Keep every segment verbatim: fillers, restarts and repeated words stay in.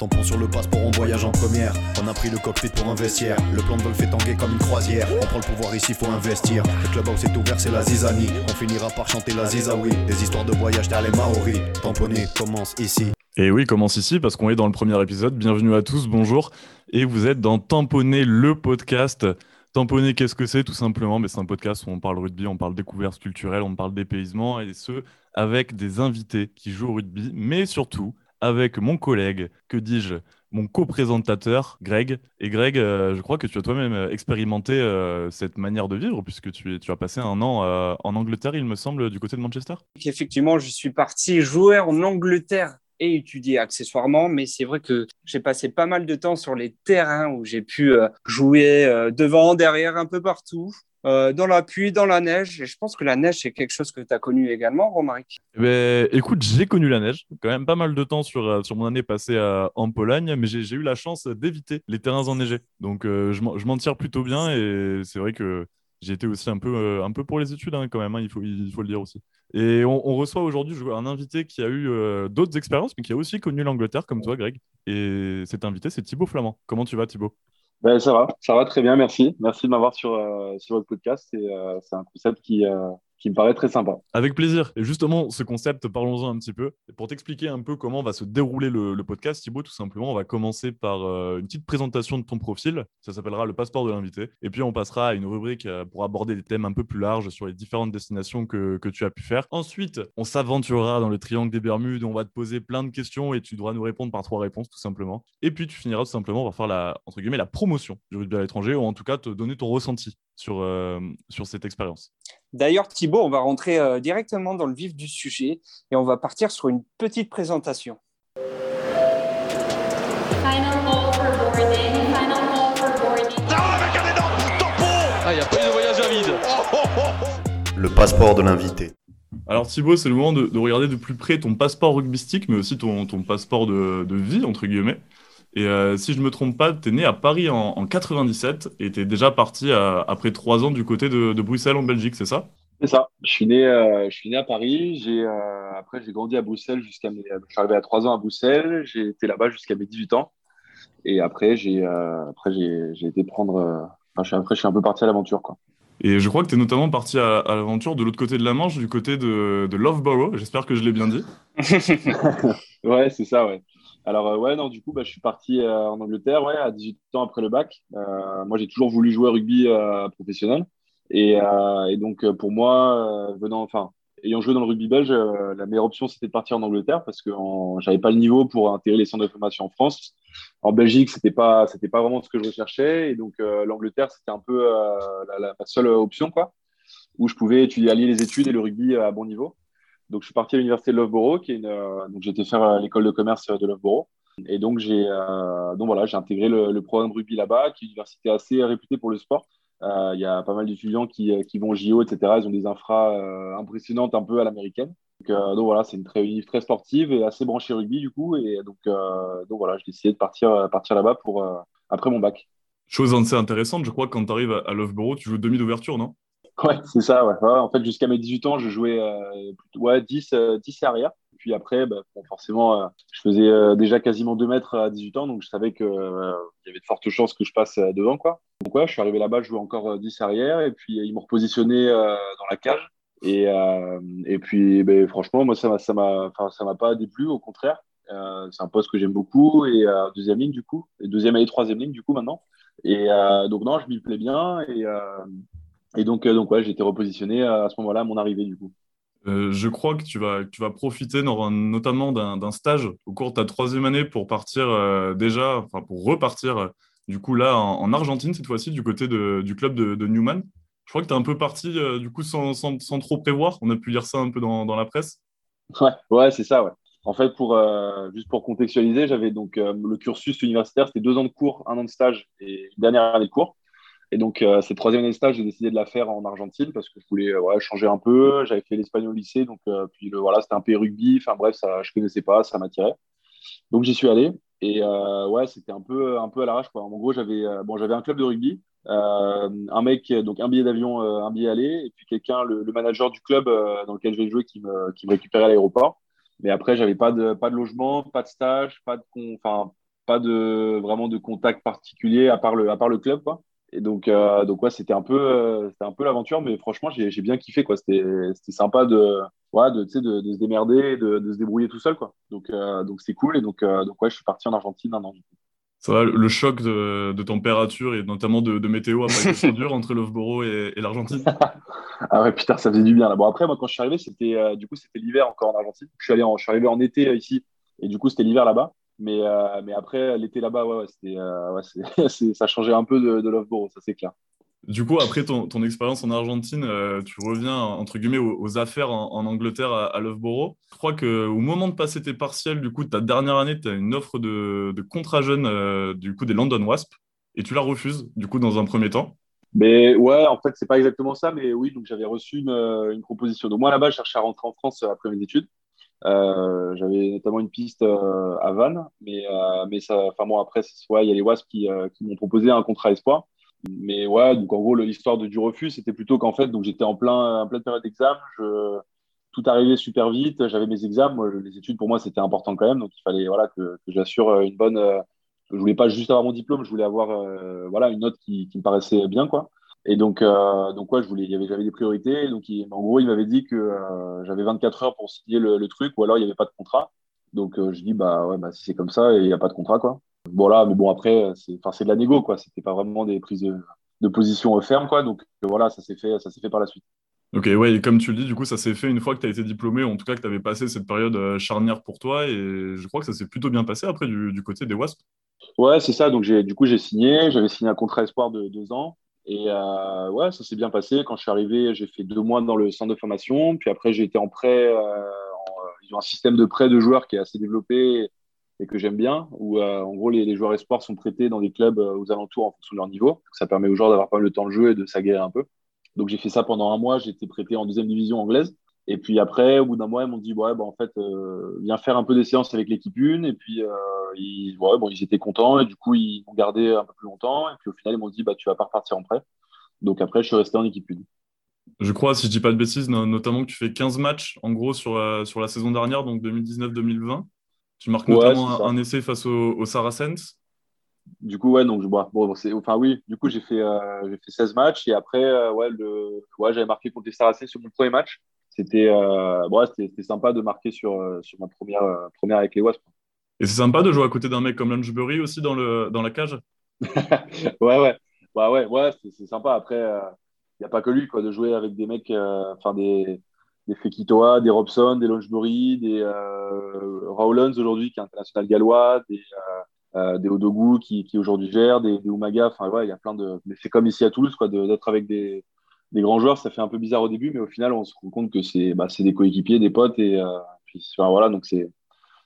Tampon sur le passeport, on voyage en première. On a pris le cockpit pour un vestiaire. Le plan de vol fait tanguer comme une croisière. On prend le pouvoir ici, faut investir. Le clubhouse est ouvert, c'est la zizanie. On finira par chanter la zizaoui. Des histoires de voyage t'as les Maoris. Tamponné commence ici. Et oui, commence ici parce qu'on est dans le premier épisode. Bienvenue à tous, bonjour. Et vous êtes dans Tamponné, le podcast. Tamponné, qu'est-ce que c'est? Tout simplement, mais c'est un podcast où on parle rugby, on parle découverte culturelle, on parle dépaysement, et ce, avec des invités qui jouent au rugby, mais surtout avec mon collègue, que dis-je, mon co-présentateur, Greg. Et Greg, euh, je crois que tu as toi-même expérimenté euh, cette manière de vivre, puisque tu, tu as passé un an euh, en Angleterre, il me semble, du côté de Manchester. Effectivement, je suis parti joueur en Angleterre et étudier accessoirement, mais c'est vrai que j'ai passé pas mal de temps sur les terrains où j'ai pu euh, jouer euh, devant, derrière, un peu partout, euh, dans la pluie, dans la neige, et je pense que la neige, c'est quelque chose que tu as connu également, Romaric. Eh bien, écoute, j'ai connu la neige, quand même pas mal de temps sur, sur mon année passée euh, en Pologne, mais j'ai, j'ai eu la chance d'éviter les terrains enneigés, donc euh, je, m'en, je m'en tire plutôt bien, et c'est vrai que j'ai été aussi un peu, euh, un peu pour les études hein, quand même, hein, il, faut, il faut le dire aussi. Et on, on reçoit aujourd'hui un invité qui a eu euh, d'autres expériences, mais qui a aussi connu l'Angleterre, comme toi, Greg. Et cet invité, c'est Thibaut Flamand. Comment tu vas, Thibaut? Ben, ça va, ça va très bien, merci. Merci de m'avoir sur, euh, sur votre podcast. Et, euh, c'est un concept qui... Euh... qui me paraît très sympa. Avec plaisir. Et justement, ce concept, parlons-en un petit peu. Pour t'expliquer un peu comment va se dérouler le, le podcast, Thibaut, tout simplement, on va commencer par euh, une petite présentation de ton profil. Ça s'appellera le passeport de l'invité. Et puis, on passera à une rubrique euh, pour aborder des thèmes un peu plus larges sur les différentes destinations que, que tu as pu faire. Ensuite, on s'aventurera dans le triangle des Bermudes. On va te poser plein de questions et tu devras nous répondre par trois réponses, tout simplement. Et puis, tu finiras tout simplement par faire la, entre guillemets, la promotion du rugby à l'étranger, ou en tout cas, te donner ton ressenti sur, euh, sur cette expérience. D'ailleurs, Thibaut, on va rentrer euh, directement dans le vif du sujet et on va partir sur une petite présentation. Final call for boarding, final call for boarding. Ah, le mec a des dents, tampon ! Ah, il n'y a pas eu de voyage à vide. Oh, oh, oh. Le passeport de l'invité. Alors Thibaut, c'est le moment de, de regarder de plus près ton passeport rugbystique, mais aussi ton, ton passeport de, de vie, entre guillemets. Et euh, si je ne me trompe pas, tu es né à Paris en, en quatre-vingt-dix-sept et tu es déjà parti à, après trois ans du côté de, de Bruxelles en Belgique, c'est ça? C'est ça. Je suis né, euh, je suis né à Paris. J'ai, euh, après, j'ai grandi à Bruxelles jusqu'à mes. Je suis arrivé à trois ans à Bruxelles. J'ai été là-bas jusqu'à mes dix-huit ans. Et après, j'ai, euh, après, j'ai, j'ai été prendre. Euh, enfin, je suis, après, je suis un peu parti à l'aventure, quoi. Et je crois que tu es notamment parti à, à l'aventure de l'autre côté de la Manche, du côté de, de Loughborough. J'espère que je l'ai bien dit. Ouais, c'est ça, ouais. Alors, euh, ouais, non, du coup, bah, je suis parti euh, en Angleterre, ouais, à dix-huit ans après le bac. Euh, moi, j'ai toujours voulu jouer au rugby euh, professionnel. Et, euh, et donc, pour moi, euh, venant, enfin, ayant joué dans le rugby belge, euh, la meilleure option, c'était de partir en Angleterre parce que en, j'avais pas le niveau pour intégrer les centres de formation en France. En Belgique, c'était pas, c'était pas vraiment ce que je recherchais. Et donc, euh, l'Angleterre, c'était un peu euh, la, la, la seule option, quoi, où je pouvais étudier, allier les études et le rugby à bon niveau. Donc, je suis parti à l'université de Loughborough, qui est une, euh, donc j'étais faire euh, l'école de commerce de Loughborough. Et donc, j'ai, euh, donc voilà, j'ai intégré le, le programme rugby là-bas, qui est une université assez réputée pour le sport. Il euh, y a pas mal d'étudiants qui, qui vont au J O, et cetera. Ils ont des infras euh, impressionnantes un peu à l'américaine. Donc, euh, donc voilà, c'est une très, une très sportive et assez branchée rugby, du coup. Et donc, euh, donc voilà, j'ai décidé de partir, partir là-bas pour, euh, après mon bac. Chose assez intéressante, je crois, quand tu arrives à Loughborough, tu joues demi d'ouverture, non ? Ouais, c'est ça, ouais. En fait, jusqu'à mes dix-huit ans, je jouais euh, ouais, dix, dix arrière. Puis après, bah, bon, forcément, euh, je faisais euh, déjà quasiment deux mètres à dix-huit ans, donc je savais qu'il euh, y avait de fortes chances que je passe euh, devant, quoi. Donc ouais, je suis arrivé là-bas, je jouais encore euh, dix arrière, et puis euh, ils m'ont repositionné euh, dans la cage. Et, euh, et puis, bah, franchement, moi, ça m'a, ça m'a, ça m'a pas déplu, au contraire. Euh, c'est un poste que j'aime beaucoup, et euh, deuxième ligne, du coup, et deuxième et troisième ligne, du coup, maintenant. Et euh, donc non, je m'y plais bien, et... Euh, Et donc, euh, donc ouais, j'ai été repositionné à ce moment-là, à mon arrivée, du coup. Euh, je crois que tu vas, que tu vas profiter dans, notamment d'un, d'un stage au cours de ta troisième année pour partir euh, déjà, enfin pour repartir, euh, du coup, là, en, en Argentine, cette fois-ci, du côté de, du club de, de Newman. Je crois que tu es un peu parti, euh, du coup, sans, sans, sans trop prévoir. On a pu lire ça un peu dans, dans la presse. Ouais, ouais, c'est ça, ouais. En fait, pour, euh, juste pour contextualiser, j'avais donc euh, le cursus universitaire, c'était deux ans de cours, un an de stage et une dernière année de cours. Et donc, euh, cette troisième année de stage, j'ai décidé de la faire en Argentine parce que je voulais euh, ouais, changer un peu. J'avais fait l'espagnol au lycée, donc euh, puis le, voilà, c'était un pays rugby. Enfin bref, ça, je ne connaissais pas, ça m'attirait. Donc, j'y suis allé et euh, ouais, c'était un peu, un peu à l'arrache, quoi. En gros, j'avais, euh, bon, j'avais un club de rugby, euh, un mec, donc un billet d'avion, euh, un billet aller et puis quelqu'un, le, le manager du club euh, dans lequel je vais jouer qui me, qui me récupérait à l'aéroport. Mais après, je n'avais pas de, pas de logement, pas de stage, pas de, enfin, pas de, vraiment de contact particulier à part le, à part le club, quoi. Et donc, euh, donc ouais, c'était un peu, euh, c'était un peu l'aventure, mais franchement, j'ai, j'ai bien kiffé, quoi. C'était, c'était sympa de, ouais, de, tu sais, de, de se démerder, de, de se débrouiller tout seul, quoi. Donc, euh, donc c'est cool. Et donc, euh, donc ouais, je suis parti en Argentine un an. Ça va, le choc de, de température et notamment de, de météo a pas été dur entre Loughborough et, et l'Argentine. Ah ouais, putain, ça faisait du bien là. Bon, après, moi, quand je suis arrivé, c'était, euh, du coup, c'était l'hiver encore en Argentine. Je suis allé, en, je suis arrivé en été ici, et du coup, c'était l'hiver là-bas. Mais, euh, mais après, l'été là-bas, ouais, ouais, c'était, euh, ouais, c'est, c'est, ça changeait un peu de, de Loughborough, ça c'est clair. Du coup, après ton, ton expérience en Argentine, euh, tu reviens entre guillemets aux, aux affaires en, en Angleterre à, à Loughborough. Je crois qu'au moment de passer tes partiels, du coup, de ta dernière année, tu as une offre de, de contrat jeune euh, du coup, des London Wasps et tu la refuses du coup, dans un premier temps. Mais ouais, en fait, c'est pas exactement ça, mais oui, donc j'avais reçu une, une proposition. Donc moi, là-bas, je cherchais à rentrer en France après mes études. Euh, j'avais notamment une piste euh, à Vannes, mais euh, mais ça, enfin moi après, il ouais, y a les Wasps qui euh, qui m'ont proposé un contrat espoir. Mais ouais, donc en gros l'histoire de, du refus, c'était plutôt qu'en fait, donc j'étais en plein, en pleine période d'examen, je, tout arrivait super vite, j'avais mes examens, moi, les études pour moi c'était important quand même, donc il fallait voilà que, que j'assure une bonne, euh, je voulais pas juste avoir mon diplôme, je voulais avoir euh, voilà une note qui, qui me paraissait bien quoi. Et donc, euh, donc ouais, je voulais, il y avait, j'avais des priorités. Donc, il, en gros, il m'avait dit que euh, j'avais vingt-quatre heures pour signer le, le truc, ou alors il n'y avait pas de contrat. Donc, euh, je dis bah ouais, bah si c'est comme ça, il n'y a pas de contrat, quoi. Voilà, mais bon après, c'est, enfin c'est de la négo, quoi. C'était pas vraiment des prises de, de position ferme, quoi. Donc euh, voilà, ça s'est fait, ça s'est fait par la suite. Ok, ouais. Et comme tu le dis, du coup, ça s'est fait une fois que tu as été diplômé, ou en tout cas que tu avais passé cette période euh, charnière pour toi. Et je crois que ça s'est plutôt bien passé après du, du côté des Wasps. Ouais, c'est ça. Donc j'ai, du coup, j'ai signé. J'avais signé un contrat espoir de deux ans. Et euh, ouais, ça s'est bien passé. Quand je suis arrivé, j'ai fait deux mois dans le centre de formation. Puis après, j'ai été en prêt. Euh, en, ils ont un système de prêt de joueurs qui est assez développé et que j'aime bien, où euh, en gros, les, les joueurs espoirs sont prêtés dans des clubs aux alentours en fonction de leur niveau. Donc, ça permet aux joueurs d'avoir pas mal de temps de jeu et de s'aguerrir un peu. Donc, j'ai fait ça pendant un mois. J'ai été prêté en deuxième division anglaise. Et puis après, au bout d'un mois, ils m'ont dit ouais, bah, en fait, euh, viens faire un peu des séances avec l'équipe une. Et puis, euh, ils, ouais, bon, ils étaient contents. Et du coup, ils m'ont gardé un peu plus longtemps. Et puis, au final, ils m'ont dit bah, tu vas pas repartir en prêt. Donc après, je suis resté en équipe une. Je crois, si je dis pas de bêtises, notamment que tu fais quinze matchs, en gros, sur la, sur la saison dernière, donc deux mille dix-neuf deux mille vingt. Tu marques ouais, notamment un, un essai face aux au Saracens. Du coup, ouais, donc je bon, bon, c'est, enfin, oui, du coup, j'ai fait, euh, j'ai fait seize matchs. Et après, euh, ouais, le, ouais, j'avais marqué contre les Saracens sur mon premier match. C'était, euh, ouais, c'était, c'était sympa de marquer sur, sur ma première, euh, première avec les Wasps. Et c'est sympa de jouer à côté d'un mec comme Lombeury aussi dans, le, dans la cage. ouais, ouais, ouais, ouais, ouais c'est, c'est sympa. Après, il euh, n'y a pas que lui quoi, de jouer avec des mecs, euh, des, des Fekitoa, des Robson, des Lombeury, des euh, Rawlins aujourd'hui qui est international gallois, des, euh, des Odogu qui, qui aujourd'hui gère, des, des Umaga. Enfin, ouais, il y a plein de. Mais c'est comme ici à Toulouse quoi, de, d'être avec des. Des grands joueurs, ça fait un peu bizarre au début, mais au final, on se rend compte que c'est, bah, c'est des coéquipiers, des potes. Et, euh, puis, enfin, voilà, donc c'est...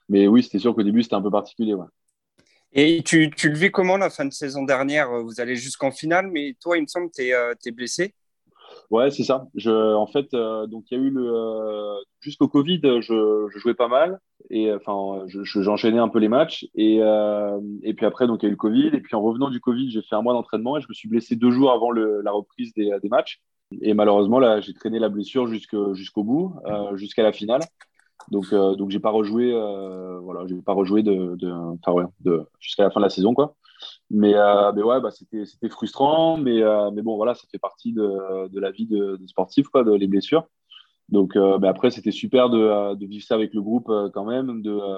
Mais oui, c'était sûr qu'au début, c'était un peu particulier. Ouais. Et tu, tu le vis comment la fin de saison dernière ? Vous allez jusqu'en finale, mais toi, il me semble que tu es euh, blessé. Ouais, c'est ça. Je, en fait, euh, donc, il y a eu le, euh, jusqu'au Covid, je, je jouais pas mal. Et, enfin, je, je, j'enchaînais un peu les matchs. Et, euh, et puis après, donc, il y a eu le Covid. Et puis en revenant du Covid, j'ai fait un mois d'entraînement et je me suis blessé deux jours avant le, la reprise des, des matchs. Et malheureusement, là, j'ai traîné la blessure jusqu'au, jusqu'au bout, euh, jusqu'à la finale. Donc, euh, donc j'ai pas rejoué, euh, voilà, j'ai pas rejoué de, de, enfin ouais, de jusqu'à la fin de la saison, quoi. Mais, euh, mais ouais, bah c'était, c'était frustrant, mais, euh, mais bon, voilà, ça fait partie de, de la vie de, de sportif, quoi, de, les blessures. Donc, euh, mais après, c'était super de, de vivre ça avec le groupe, quand même. De, euh,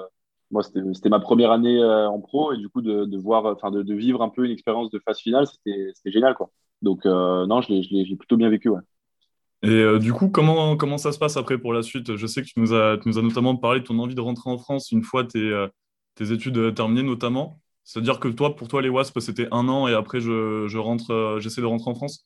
moi, c'était, c'était ma première année en pro, et du coup, de, de voir, enfin, de, de vivre un peu une expérience de phase finale, c'était, c'était génial, quoi. Donc, euh, non, je l'ai, je, l'ai, je l'ai plutôt bien vécu. Ouais. Et euh, du coup, comment, comment ça se passe après pour la suite ? Je sais que tu nous, as, tu nous as notamment parlé de ton envie de rentrer en France une fois tes, euh, tes études terminées, notamment. C'est-à-dire que toi, pour toi, les Wasps, c'était un an et après, je, je rentre, euh, j'essaie de rentrer en France ?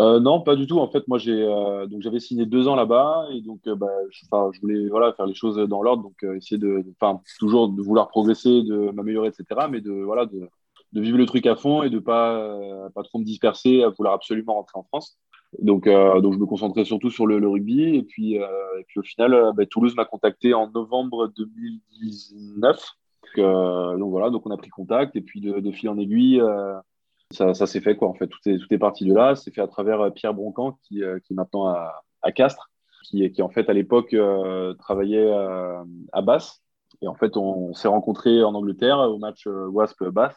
euh, Non, pas du tout. En fait, moi, j'ai, euh, donc, j'avais signé deux ans là-bas et donc euh, bah, je, je voulais voilà, faire les choses dans l'ordre. Donc, euh, essayer de, de toujours de vouloir progresser, de m'améliorer, et cetera. Mais de... Voilà, de... de vivre le truc à fond et de pas euh, pas trop me disperser à vouloir absolument rentrer en France. Donc euh, donc je me concentrais surtout sur le, le rugby et puis euh, et puis au final euh, bah, Toulouse m'a contacté en novembre deux mille dix-neuf. Donc, euh, donc voilà, donc on a pris contact et puis de, de fil en aiguille euh, ça ça s'est fait quoi en fait, tout est tout est parti de là, c'est fait à travers Pierre Broncan qui euh, qui est maintenant à à Castres qui qui en fait à l'époque euh, travaillait euh, à Basse. Et en fait, on, on s'est rencontrés en Angleterre au match euh, Wasp-Bath.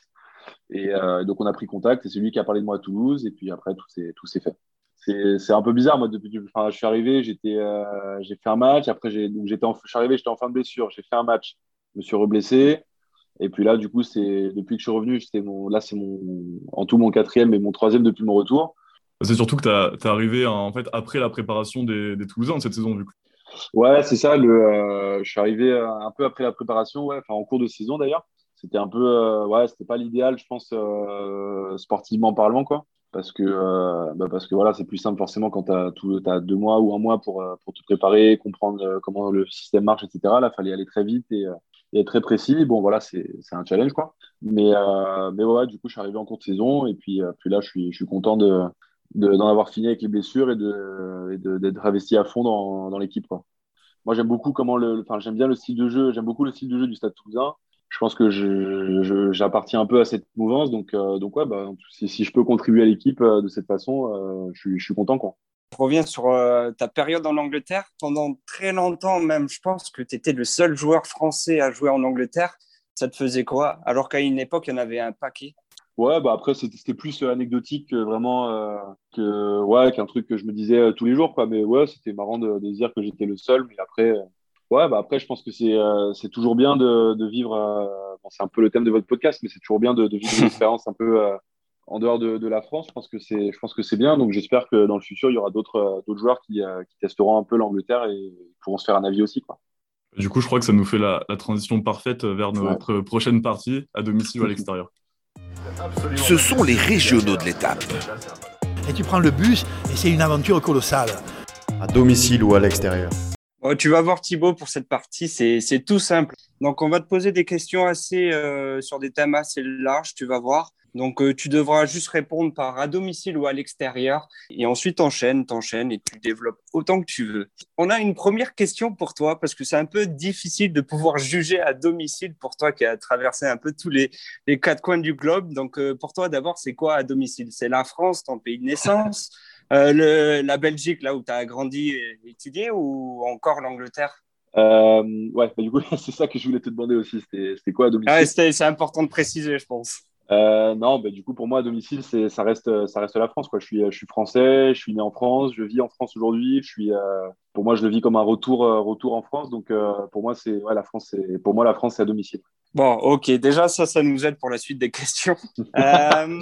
Et euh, donc, on a pris contact. Et c'est lui qui a parlé de moi à Toulouse. Et puis après, tout s'est, tout s'est fait. C'est, c'est un peu bizarre. Moi, depuis, enfin, je suis arrivé, j'étais, euh, j'ai fait un match. Après, j'ai, donc, j'étais en, je suis arrivé, j'étais en fin de blessure. J'ai fait un match. Je me suis reblessé. Et puis là, du coup, c'est, depuis que je suis revenu, c'était mon, là, c'est mon, en tout mon quatrième et mon troisième depuis mon retour. C'est surtout que tu es arrivé en fait, après la préparation des, des Toulousains de cette saison, du coup. Ouais, c'est ça. Le, euh, je suis arrivé un peu après la préparation, ouais, enfin, en cours de saison d'ailleurs. C'était un peu, euh, ouais, c'était pas l'idéal, je pense, euh, sportivement parlant, quoi. Parce que, euh, bah parce que voilà, c'est plus simple forcément quand tu as deux mois ou un mois pour, pour te préparer, comprendre comment le système marche, et cetera. Là, il fallait aller très vite et, et être très précis. Bon, voilà, c'est, c'est un challenge, quoi. Mais, euh, mais ouais, du coup, je suis arrivé en cours de saison et puis, euh, puis là, je suis, je suis content de. De, d'en avoir fini avec les blessures et, de, et de, d'être investi à fond dans, dans l'équipe, quoi. Moi, j'aime beaucoup comment le, enfin, j'aime bien le style de jeu, j'aime beaucoup le style de jeu du Stade Toulousain. Je pense que je, je, j'appartiens un peu à cette mouvance, donc, euh, donc ouais, bah, si, si je peux contribuer à l'équipe euh, de cette façon, euh, je, je suis content, quoi. Je reviens sur euh, ta période en Angleterre. Pendant très longtemps, même, je pense que tu étais le seul joueur français à jouer en Angleterre. Ça te faisait quoi? Alors qu'à une époque, il y en avait un paquet. Ouais, bah après, c'était, c'était plus anecdotique euh, vraiment euh, que, ouais, qu'un truc que je me disais euh, tous les jours, quoi. Mais ouais, c'était marrant de, de dire que j'étais le seul. Mais après, euh, ouais, bah après, je pense que c'est, euh, c'est toujours bien de, de vivre, euh, bon, c'est un peu le thème de votre podcast, mais c'est toujours bien de, de vivre une expérience un peu euh, en dehors de, de la France. Je pense que c'est, je pense que c'est bien. Donc, j'espère que dans le futur, il y aura d'autres, d'autres joueurs qui, euh, qui testeront un peu l'Angleterre et pourront se faire un avis aussi, quoi. Du coup, je crois que ça nous fait la, la transition parfaite vers notre ouais. prochaine partie à domicile ou à l'extérieur. Ce sont les régionaux de l'étape. Et tu prends le bus et c'est une aventure colossale. À domicile ou à l'extérieur. Bon, tu vas voir Thibaut pour cette partie, c'est, c'est tout simple. Donc on va te poser des questions assez euh, sur des thèmes assez larges, tu vas voir. Donc euh, tu devras juste répondre par à domicile ou à l'extérieur. Et ensuite t'enchaînes, t'enchaînes et tu développes autant que tu veux. On a une première question pour toi parce que c'est un peu difficile de pouvoir juger à domicile pour toi qui a traversé un peu tous les, les quatre coins du globe. Donc euh, pour toi d'abord c'est quoi à domicile? C'est la France, ton pays de naissance, euh, le, la Belgique là où tu as grandi et étudié ou encore l'Angleterre? Euh, ouais, bah, du coup c'est ça que je voulais te demander aussi. C'était, c'était quoi à domicile? Ouais, c'est, c'est important de préciser je pense. Euh, non, bah, du coup, pour moi, à domicile, c'est, ça reste, ça reste la France, quoi. Je suis, je suis français, je suis né en France, je vis en France aujourd'hui. Je suis, euh, pour moi, je le vis comme un retour, euh, retour en France. Donc, euh, pour moi, c'est, ouais, la France, c'est, pour moi, la France, c'est à domicile. Bon, ok. Déjà, ça, ça nous aide pour la suite des questions. euh...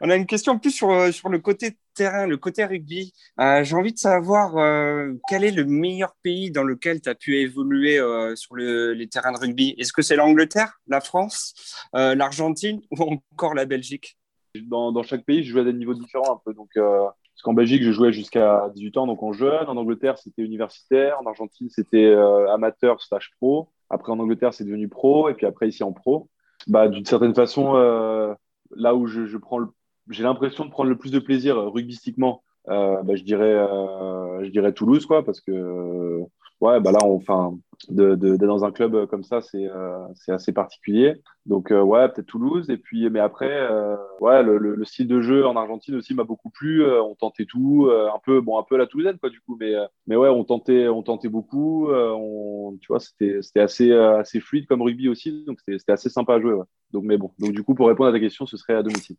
On a une question plus sur, sur le côté terrain, le côté rugby. Euh, j'ai envie de savoir euh, quel est le meilleur pays dans lequel tu as pu évoluer euh, sur le, les terrains de rugby. Est-ce que c'est l'Angleterre, la France, euh, l'Argentine ou encore la Belgique? Dans, dans chaque pays, je jouais à des niveaux différents un peu. Donc, euh, parce qu'en Belgique, je jouais jusqu'à dix-huit ans, donc en jeune. En Angleterre, c'était universitaire. En Argentine, c'était euh, amateur, stage pro. Après, en Angleterre, c'est devenu pro. Et puis après, ici, en pro. Bah, d'une certaine façon, euh, là où je, je prends le j'ai l'impression de prendre le plus de plaisir rugbystiquement, euh, bah, je dirais, euh, je dirais Toulouse, quoi, parce que euh, ouais, bah là, enfin, de, de, d'être dans un club comme ça, c'est, euh, c'est assez particulier. Donc euh, ouais, peut-être Toulouse. Et puis, mais après, euh, ouais, le, le, le style de jeu en Argentine aussi m'a beaucoup plu. Euh, on tentait tout, euh, un peu, bon, un peu à la Toulousaine, quoi, du coup. Mais euh, mais ouais, on tentait, on tentait beaucoup. Euh, on, tu vois, c'était, c'était assez, euh, assez fluide comme rugby aussi, donc c'était, c'était assez sympa à jouer. Ouais. Donc mais bon, donc du coup, pour répondre à ta question, ce serait à domicile.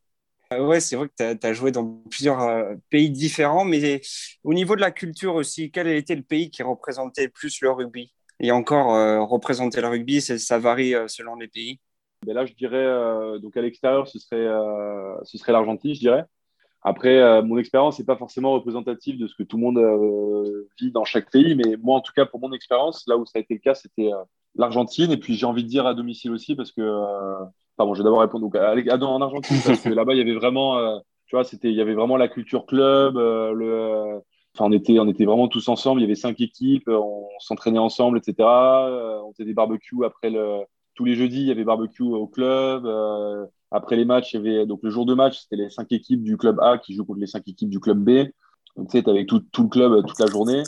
Ouais, c'est vrai que tu as joué dans plusieurs euh, pays différents, mais au niveau de la culture aussi, quel était le pays qui représentait le plus le rugby? Et encore, euh, représenter le rugby, c'est, ça varie euh, selon les pays. Mais là, je dirais, euh, donc à l'extérieur, ce serait, euh, ce serait l'Argentine, je dirais. Après, euh, mon expérience n'est pas forcément représentative de ce que tout le monde euh, vit dans chaque pays, mais moi, en tout cas, pour mon expérience, là où ça a été le cas, c'était euh, l'Argentine. Et puis, j'ai envie de dire à domicile aussi, parce que... Euh, Pardon, je vais d'abord répondre donc, à, à, en Argentine, parce que là-bas, il y avait vraiment, euh, tu vois, c'était, il y avait vraiment la culture club. Euh, le, euh, enfin, on était, on était vraiment tous ensemble. Il y avait cinq équipes, on s'entraînait ensemble, et cetera. Euh, on faisait des barbecues après le. Tous les jeudis, il y avait barbecue au club. Euh, après les matchs, il y avait donc le jour de match, c'était les cinq équipes du club A qui jouent contre les cinq équipes du club B. Donc tu sais, t'avais tout, tout le club toute la journée.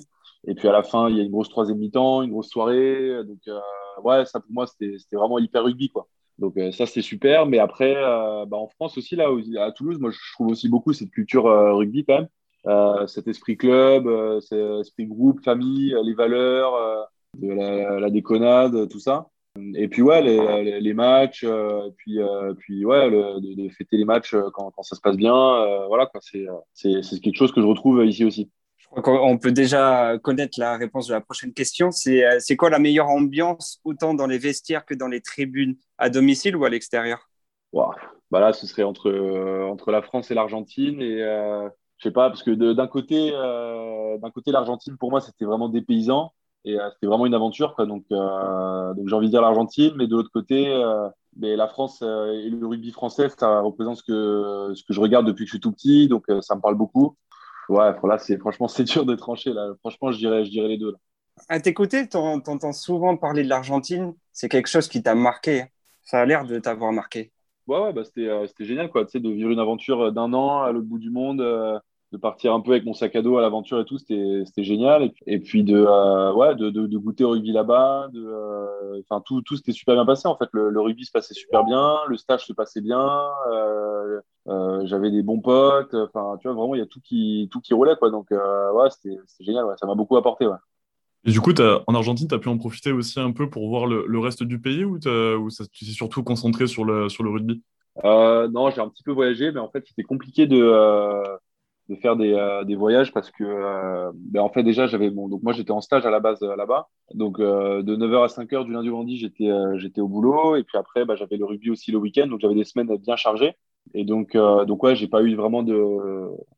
Et puis à la fin, il y a une grosse troisième mi-temps, une grosse soirée. Donc euh, ouais, ça pour moi, c'était, c'était vraiment hyper rugby, quoi. Donc euh, ça c'est super, mais après euh, bah, en France aussi là à Toulouse, moi je trouve aussi beaucoup cette culture euh, rugby quand même, euh, cet esprit club, euh, cet esprit groupe, famille, les valeurs, euh, de la, la déconnade, tout ça. Et puis ouais, les, les, les matchs, euh, puis euh, puis ouais, le, de, de fêter les matchs quand, quand ça se passe bien, euh, voilà quoi. C'est, c'est c'est quelque chose que je retrouve ici aussi. Je crois qu'on peut déjà connaître la réponse de la prochaine question. C'est c'est quoi la meilleure ambiance, autant dans les vestiaires que dans les tribunes, à domicile ou à l'extérieur? Wow. Bah là, ce serait entre euh, entre la France et l'Argentine et euh, je sais pas, parce que de, d'un côté euh, d'un côté l'Argentine pour moi c'était vraiment dépaysant. Et euh, c'était vraiment une aventure, quoi. Donc, euh, donc j'ai envie de dire l'Argentine, mais de l'autre côté, euh, mais la France euh, et le rugby français, ça représente ce que, ce que je regarde depuis que je suis tout petit, donc euh, ça me parle beaucoup. Ouais, là, c'est, franchement, c'est dur de trancher. Là. Franchement, je dirais, je dirais les deux. Là. À tes côtés, t'en, t'entends souvent parler de l'Argentine. C'est quelque chose qui t'a marqué. Ça a l'air de t'avoir marqué. Ouais, ouais bah, c'était, euh, c'était génial, quoi, tu sais, de vivre une aventure d'un an à l'autre bout du monde. Euh... de partir un peu avec mon sac à dos à l'aventure et tout, c'était, c'était génial. Et puis de, euh, ouais, de, de, de goûter au rugby là-bas, de, euh, enfin, tout, tout s'était super bien passé en fait. Le, le rugby se passait super bien, le stage se passait bien, euh, euh, j'avais des bons potes, enfin, tu vois, vraiment, il y a tout qui, tout qui roulait, quoi. Donc, euh, ouais, c'était, c'était génial, ouais. Ça m'a beaucoup apporté, ouais. Et du coup, t'as, en Argentine, tu as pu en profiter aussi un peu pour voir le, le reste du pays ou tu t'es surtout concentré sur le, sur le rugby? euh, Non, j'ai un petit peu voyagé, mais en fait, c'était compliqué de. Euh... de faire des euh, des voyages parce que euh, ben en fait déjà j'avais bon donc moi j'étais en stage à la base euh, là-bas donc euh, de neuf heures à cinq heures du lundi au vendredi j'étais euh, j'étais au boulot et puis après bah j'avais le rugby aussi le week-end donc j'avais des semaines bien chargées et donc euh, donc ouais j'ai pas eu vraiment de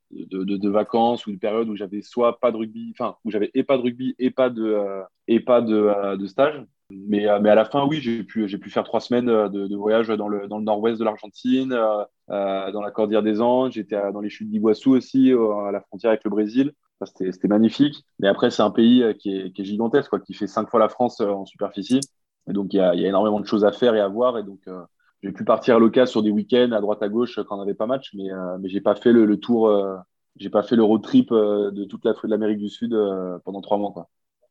de de, de vacances ou de période où j'avais soit pas de rugby enfin où j'avais et pas de rugby et pas de euh, et pas de euh, de stage mais euh, mais à la fin oui j'ai pu j'ai pu faire trois semaines de, de voyage dans le dans le nord-ouest de l'Argentine euh, Euh, dans la Cordillère des Andes, j'étais à, dans les chutes d'Iguassou aussi, euh, à la frontière avec le Brésil. Enfin, c'était, c'était magnifique. Mais après, c'est un pays euh, qui, est, qui est gigantesque, quoi, qui fait cinq fois la France euh, en superficie. Et donc, il y a, y a énormément de choses à faire et à voir. Et donc, euh, j'ai pu partir à l'occasion sur des week-ends à droite à gauche quand on n'avait pas match, mais, euh, mais j'ai pas fait le, le tour, euh, j'ai pas fait le road trip euh, de toute la de l'Amérique du Sud euh, pendant trois mois, quoi.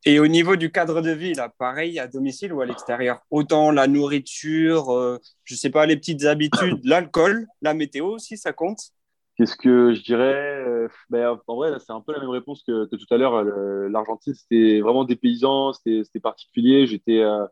Et au niveau du cadre de vie, là, pareil, à domicile ou à l'extérieur? Autant la nourriture, euh, je ne sais pas, les petites habitudes, l'alcool, la météo aussi, ça compte? Qu'est-ce que je dirais ben, en vrai, là, c'est un peu la même réponse que, que tout à l'heure. Le, L'Argentine, c'était vraiment dépaysant, c'était, c'était particulier. J'étais, euh,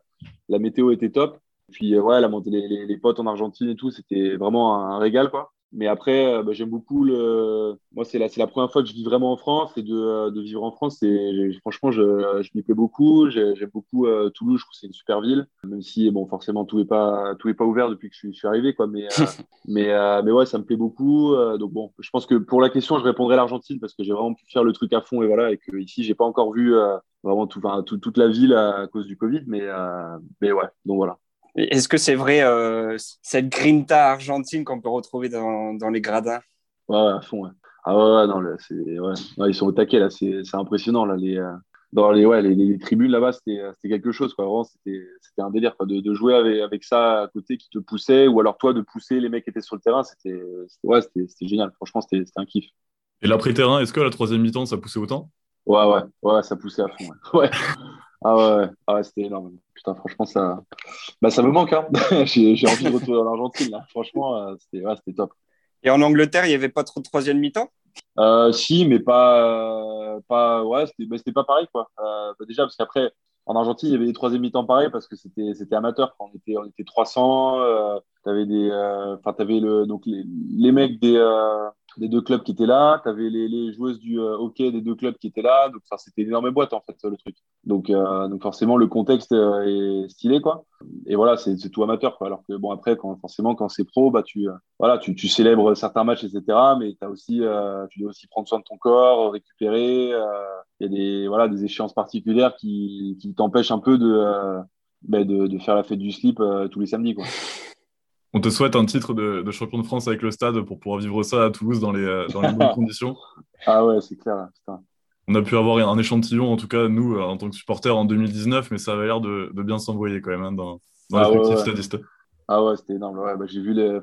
la météo était top. Puis, euh, ouais, la, les, les, les potes en Argentine et tout, c'était vraiment un, un régal, quoi. Mais après, bah, j'aime beaucoup le. Moi, c'est la, c'est la première fois que je vis vraiment en France et de, de vivre en France. Et franchement, je, je m'y plais beaucoup. J'ai, j'aime beaucoup euh, Toulouse. Je trouve que c'est une super ville, même si bon, forcément, tout est pas, tout est pas ouvert depuis que je suis, je suis arrivé, quoi. Mais, euh, mais, euh, mais ouais, ça me plaît beaucoup. Euh, donc bon, je pense que pour la question, je répondrai l'Argentine parce que j'ai vraiment pu faire le truc à fond et voilà. Et que ici, j'ai pas encore vu euh, vraiment tout, enfin, tout, toute la ville à cause du Covid. Mais, euh, mais ouais, donc voilà. Est-ce que c'est vrai, euh, cette grinta argentine qu'on peut retrouver dans, dans les gradins? Ouais, à fond, ouais. Ah ouais, ouais, non, là, c'est, ouais. Ouais, ils sont au taquet, là, c'est, c'est impressionnant, là, les, euh, dans les, ouais, les, les tribunes, là-bas, c'était, c'était quelque chose, quoi, vraiment, c'était, c'était un délire, quoi, de, de jouer avec, avec ça à côté qui te poussait, ou alors toi, de pousser, les mecs qui étaient sur le terrain, c'était, c'était ouais, c'était, c'était génial, franchement, c'était, c'était un kiff. Et l'après-terrain, est-ce que la troisième mi-temps, ça poussait autant? Ouais, ouais, ouais, ça poussait à fond, ouais. ouais. Ah ouais, ah ouais, c'était énorme. Putain, franchement, ça, bah, ça me manque. Hein. j'ai, j'ai envie de retourner en Argentine. Là. Franchement, c'était, ouais, c'était top. Et en Angleterre, il n'y avait pas trop de troisième mi-temps? euh, Si, mais pas, pas, ouais, c'était, bah, c'était pas pareil. Quoi. Euh, bah, déjà, parce qu'après, en Argentine, il y avait des troisième mi-temps pareils parce que c'était, c'était amateur. On était, on était trois cents. Euh, t'avais des, euh, t'avais le, donc les, les mecs des... Euh, des deux clubs qui étaient là, tu avais les, les joueuses du euh, hockey des deux clubs qui étaient là, donc ça, c'était une énorme boîte en fait le truc. Donc, euh, donc forcément le contexte euh, est stylé quoi. Et voilà, c'est, c'est tout amateur quoi. Alors que bon après quand forcément quand c'est pro, bah tu euh, voilà tu, tu célèbres certains matchs et cetera. Mais t'as aussi euh, tu dois aussi prendre soin de ton corps, récupérer. Il euh, y a des voilà des échéances particulières qui qui t'empêchent un peu de euh, bah, de, de faire la fête du slip euh, tous les samedis quoi. On te souhaite un titre de, de champion de France avec le Stade pour pouvoir vivre ça à Toulouse dans les, dans les bonnes conditions. Ah ouais, c'est clair. Putain. On a pu avoir un échantillon, en tout cas, nous, en tant que supporters en deux mille dix-neuf, mais ça avait l'air de, de bien s'envoyer quand même hein, dans, dans ah l'effectif ouais, ouais. Stadiste. Ah ouais, c'était énorme. Ouais, bah, j'ai vu, les,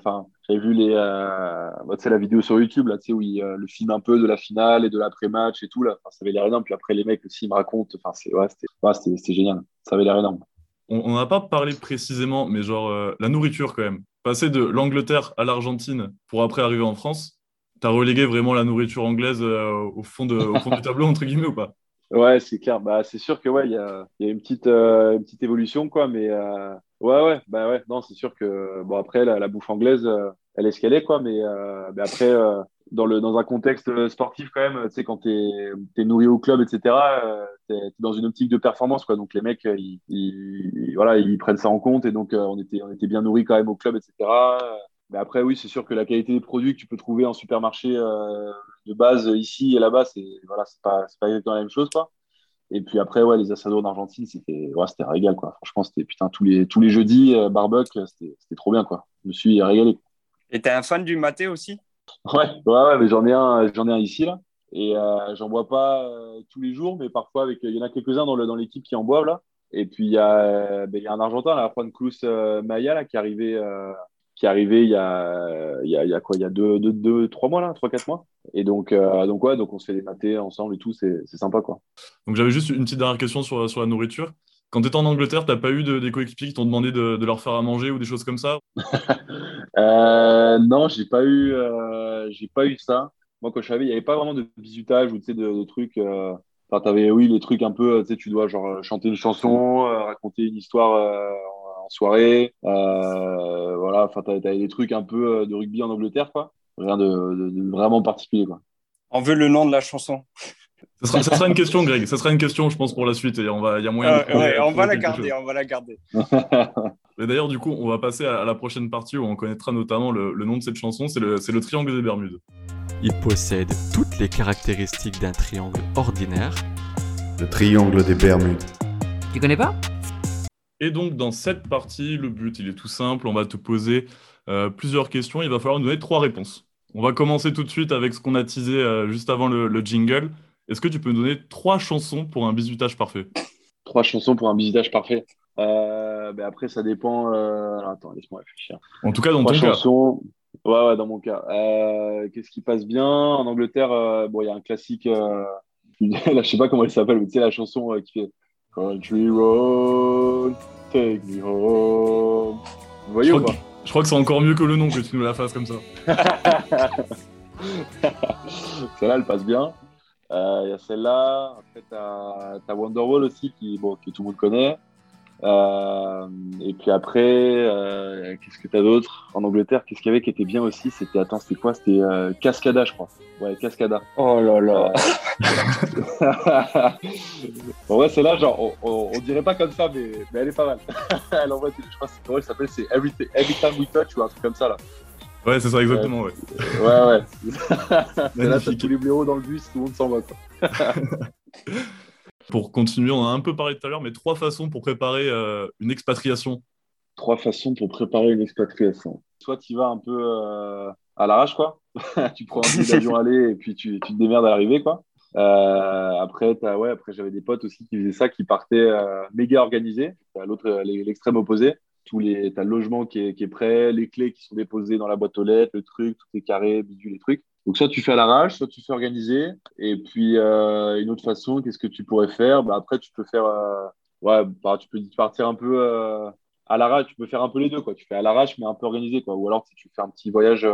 j'ai vu les, euh, bah, la vidéo sur YouTube, là, où il, euh, le film un peu de la finale et de l'après-match et tout. Là. Ça avait l'air énorme. Puis après, les mecs aussi ils me racontent. C'est, ouais, c'était, ouais, c'était, c'était génial. Ça avait l'air énorme. On n'a pas parlé précisément, mais genre euh, la nourriture quand même. Passer de l'Angleterre à l'Argentine pour après arriver en France, t'as relégué vraiment la nourriture anglaise euh, au, fond de, au fond du tableau, entre guillemets, ou pas ? Ouais, c'est clair. Bah, c'est sûr que ouais, il y a, il y a une petite, euh, une petite évolution, quoi. Mais euh, ouais, ouais, bah ouais. Non, c'est sûr que bon après la, la bouffe anglaise, euh, elle est ce qu'elle est, quoi. Mais, euh, mais après, euh, dans le dans un contexte sportif quand même, tu sais, quand t'es t'es nourri au club, et cetera. Euh, t'es, t'es dans une optique de performance, quoi. Donc les mecs, ils, ils voilà, ils prennent ça en compte. Et donc euh, on était on était bien nourri quand même au club, et cetera. Mais après, oui, c'est sûr que la qualité des produits que tu peux trouver en supermarché euh, de base ici et là-bas, c'est voilà, c'est pas, c'est pas exactement la même chose, quoi. Et puis après, ouais, les assados en Argentine, c'était, ouais, c'était un régal, quoi. Franchement, c'était putain, tous les, tous les jeudis, euh, barbecue, c'était, c'était trop bien, quoi. Je me suis régalé. Et t'es un fan du maté aussi ? Ouais, ouais, ouais, mais j'en ai un, j'en ai un ici, là. Et euh, j'en bois pas euh, tous les jours, mais parfois, avec, il y en a quelques-uns dans, le, dans l'équipe qui en boivent, là. Et puis, il y, ben, y a un Argentin, là, Juan Cruz euh, Maya, là, qui est arrivé. Euh, qui est arrivé il y a il y a, il y a quoi il y a deux deux deux trois mois là trois quatre mois et donc euh, donc ouais donc on se fait des matés ensemble et tout, c'est c'est sympa, quoi. Donc j'avais juste une petite dernière question sur sur la nourriture. Quand t'étais en Angleterre, t'as pas eu de, des coéquipiers qui t'ont demandé de, de leur faire à manger ou des choses comme ça? euh, non j'ai pas eu euh, j'ai pas eu ça. Moi quand je savais, il y avait pas vraiment de bisutage ou tu sais de, de trucs. Euh... Enfin t'avais oui les trucs un peu tu sais tu dois genre chanter une chanson, euh, raconter une histoire. Euh... En soirée, euh, voilà, enfin, t'avais des trucs un peu de rugby en Angleterre, quoi. Rien de, de, de vraiment particulier, quoi. On veut le nom de la chanson. Ça sera, ça sera une question, Greg. Ça sera une question, je pense, pour la suite. Et on va, il y a moyen. Euh, de ouais, on, va garder, on va la garder. On va la garder. Et d'ailleurs, du coup, on va passer à la prochaine partie où on connaîtra notamment le, le nom de cette chanson. C'est le, c'est le triangle des Bermudes. Il possède toutes les caractéristiques d'un triangle ordinaire. Le triangle des Bermudes. Tu connais pas ? Et donc, dans cette partie, le but, il est tout simple. On va te poser euh, plusieurs questions. Il va falloir nous donner trois réponses. On va commencer tout de suite avec ce qu'on a teasé euh, juste avant le, le jingle. Est-ce que tu peux nous donner trois chansons pour un bisutage parfait ? Trois chansons pour un bisutage parfait. Euh, ben après, ça dépend... Euh... Alors, attends, laisse-moi réfléchir. En tout cas, dans trois ton chansons... cas. Ouais, ouais, dans mon cas. Euh, qu'est-ce qui passe bien ? En Angleterre, euh, bon, il y a un classique... Euh... Là, je sais pas comment elle s'appelle, mais tu sais, la chanson euh, qui fait... Country Road, take me home. Vous voyez ou pas ? Je crois que c'est encore mieux que le nom que tu nous la fasses comme ça. Celle-là, elle passe bien. Il euh, y a celle-là. Après, t'as, t'as Wonderwall aussi, qui, bon, que tout le monde connaît. Euh, et puis après, euh, qu'est-ce que t'as d'autre ? En Angleterre, qu'est-ce qu'il y avait qui était bien aussi ? C'était, attends, c'était quoi ? C'était euh, Cascada, je crois. Ouais, Cascada. Oh là là. Euh... bon, ouais, celle-là, genre, on, on, on dirait pas comme ça, mais, mais elle est pas mal. Elle envoie, je crois, c'est drôle, ça s'appelle, c'est Every, Every Time We Touch, ou un truc comme ça, là. Ouais, c'est ça, exactement, ouais. Ouais, ouais. C'est là, t'as tous les blaireaux dans le bus, tout le monde s'en va, quoi. Pour continuer, on a un peu parlé tout à l'heure, mais trois façons pour préparer euh, une expatriation. Trois façons pour préparer une expatriation. Soit tu vas un peu euh, à l'arrache, quoi. Tu prends un peu d'avion aller et puis tu, tu te démerdes à l'arrivée, quoi. Euh, après, t'as, ouais, après, j'avais des potes aussi qui faisaient ça, qui partaient euh, méga organisés. T'as l'autre, l'extrême opposé. Tous les, t'as le logement qui est, qui est prêt, les clés qui sont déposées dans la boîte aux lettres, le truc, tout est carré, bidule, les trucs. Donc, soit tu fais à l'arrache, soit tu fais organisé. Et puis, euh, une autre façon, qu'est-ce que tu pourrais faire ? Bah, après, tu peux faire… Euh, ouais, bah, tu peux partir un peu euh, à l'arrache. Tu peux faire un peu les deux, quoi. Tu fais à l'arrache, mais un peu organisé, quoi. Ou alors, si tu fais un petit voyage,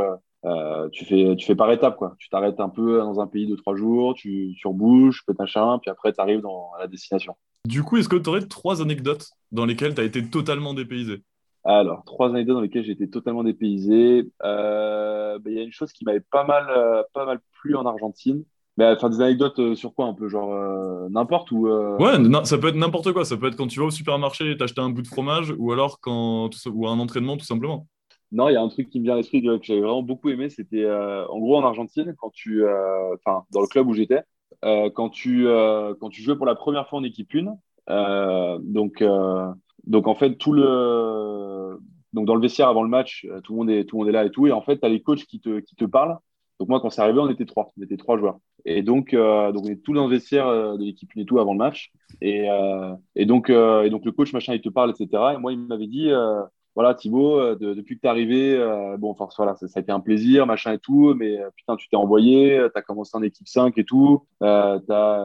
euh, tu, fais, tu fais par étapes, quoi. Tu t'arrêtes un peu dans un pays de trois jours, tu, tu rebouches, machin, puis après, tu arrives à la destination. Du coup, est-ce que tu aurais trois anecdotes dans lesquelles tu as été totalement dépaysé ? Alors, trois anecdotes dans lesquelles j'ai été totalement dépaysé. Euh, ben, y a une chose qui m'avait pas mal, euh, pas mal plu en Argentine. Ben, enfin, des anecdotes euh, sur quoi un peu, genre euh, n'importe ou. Euh... Ouais, na- ça peut être n'importe quoi. Ça peut être quand tu vas au supermarché et t'acheter un bout de fromage, ou alors quand tout, ou à un entraînement tout simplement. Non, il y a un truc qui me vient à l'esprit que j'avais vraiment beaucoup aimé. C'était euh, en gros en Argentine quand tu, enfin euh, dans le club où j'étais, euh, quand tu, euh, quand tu jouais pour la première fois en équipe une, euh, donc. Euh, Donc, en fait, tout le... Donc, dans le vestiaire avant le match, tout le monde est, tout le monde est là et tout. Et en fait, tu as les coachs qui te, qui te parlent. Donc, moi, quand c'est arrivé, on était trois. On était trois joueurs. Et donc, euh, donc on est tous dans le vestiaire de l'équipe et tout avant le match. Et, euh, et, donc, euh, et donc, le coach, machin, il te parle, et cetera. Et moi, il m'avait dit, euh, voilà, Thibaut, de, depuis que tu es arrivé, euh, bon, enfin, voilà, ça, ça a été un plaisir, machin et tout. Mais putain, tu t'es envoyé. Tu as commencé en équipe cinq et tout. Euh, t'as,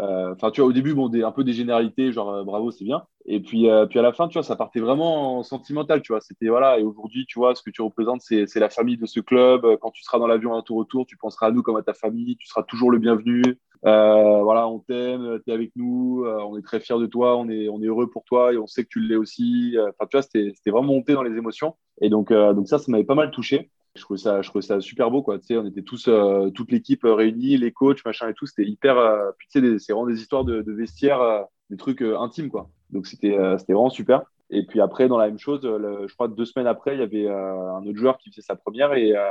euh, tu vois, au début, bon, des, un peu des généralités, genre, euh, bravo, c'est bien. Et puis, euh, puis à la fin, tu vois, ça partait vraiment en sentimental, tu vois. C'était voilà, et aujourd'hui, tu vois, ce que tu représentes, c'est, c'est la famille de ce club. Quand tu seras dans l'avion à ton retour, tu penseras à nous comme à ta famille. Tu seras toujours le bienvenu. Euh, voilà, on t'aime, t'es avec nous, euh, on est très fiers de toi, on est, on est heureux pour toi et on sait que tu l'es aussi. Enfin, tu vois, c'était, c'était vraiment monté dans les émotions. Et donc, euh, donc ça, ça m'avait pas mal touché. Je trouvais ça, je trouvais ça super beau, quoi. Tu sais, on était tous, euh, toute l'équipe euh, réunie, les coachs, machin et tout. C'était hyper. Euh, puis tu sais, des, c'est vraiment des histoires de, de vestiaires, euh, des trucs euh, intimes, quoi. Donc c'était, euh, c'était vraiment super. Et puis après, dans la même chose, le, je crois deux semaines après, il y avait euh, un autre joueur qui faisait sa première et. Euh,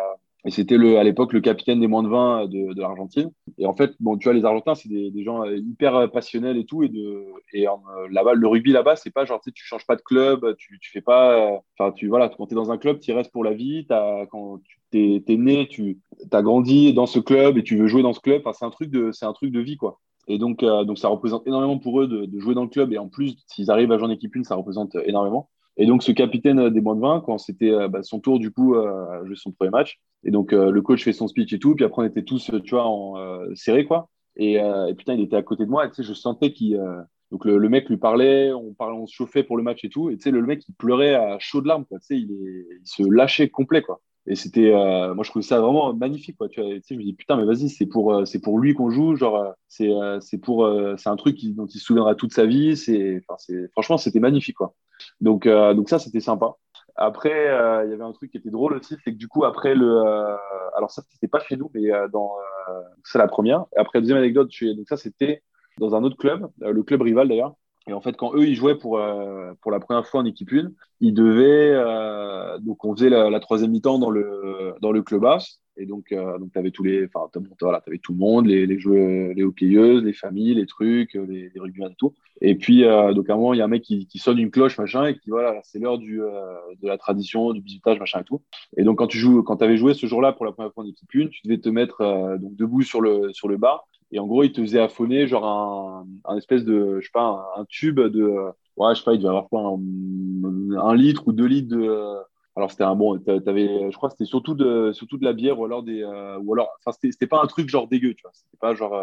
Et c'était le, à l'époque le capitaine des moins de vingt de, de l'Argentine. Et en fait, bon, tu vois, les Argentins, c'est des, des gens hyper passionnels et tout. Et, de, et en, là-bas, le rugby là-bas, c'est pas genre, tu sais, tu changes pas de club, tu, tu fais pas. Enfin, tu, voilà, quand t'es dans un club, t'y restes pour la vie. T'as, quand tu t'es, t'es né, tu t'as grandi dans ce club et tu veux jouer dans ce club. Enfin, c'est un truc de, c'est un truc de vie, quoi. Et donc, euh, donc ça représente énormément pour eux de, de jouer dans le club. Et en plus, s'ils arrivent à jouer en équipe une, ça représente énormément. Et donc, ce capitaine des moins de vingt, quand c'était bah, son tour, du coup, euh, jouer son premier match. Et donc, euh, le coach fait son speech et tout. Puis après, on était tous, tu vois, en, euh, serrés, quoi. Et, euh, et putain, il était à côté de moi. Et tu sais, je sentais qu'il... Euh... Donc, le, le mec lui parlait, on, parlait, on se chauffait pour le match et tout. Et tu sais, le, le mec, il pleurait à chaudes larmes, quoi. Tu sais, il, est... il se lâchait complet, quoi. Et c'était... Euh... Moi, je trouvais ça vraiment magnifique, quoi. Tu vois, tu sais, je me dis, putain, mais vas-y, c'est pour, euh, c'est pour lui qu'on joue. Genre, c'est, euh, c'est, pour, euh, c'est un truc qui, dont il se souviendra toute sa vie. C'est... Enfin, c'est... Franchement, c'était magnifique, quoi. Donc, euh, donc ça, c'était sympa. Après, euh, il y avait un truc qui était drôle aussi, c'est que du coup, après le... Euh, alors ça, c'était pas chez nous, mais euh, dans... Euh, c'est la première. Et après, deuxième anecdote, je, donc ça, c'était dans un autre club, euh, le club rival d'ailleurs. Et en fait, quand eux, ils jouaient pour, euh, pour la première fois en équipe un, ils devaient... Euh, donc, on faisait la, la troisième mi-temps dans le, dans le club house. Et donc, euh, donc tu avais tous les... Enfin, voilà, tu avais tout le monde, les, les, jeux, les hockeyeuses, les familles, les trucs, les, les rugbymen et tout. Et puis, euh, donc à un moment, il y a un mec qui, qui sonne une cloche, machin, et qui dit, voilà, c'est l'heure du, euh, de la tradition, du bisutage, machin et tout. Et donc, quand tu joues, quand tu avais joué ce jour-là pour la première fois en équipe un, tu devais te mettre euh, donc, debout sur le, sur le bar. Et en gros, il te faisait affonner genre un, un espèce de, je sais pas, un, un tube de, euh, ouais, je sais pas, il devait avoir quoi, un, un litre ou deux litres de, euh, alors c'était un bon, t'avais, je crois que c'était surtout de, surtout de la bière ou alors des, euh, ou alors, enfin c'était, c'était pas un truc genre dégueu, tu vois, c'était pas genre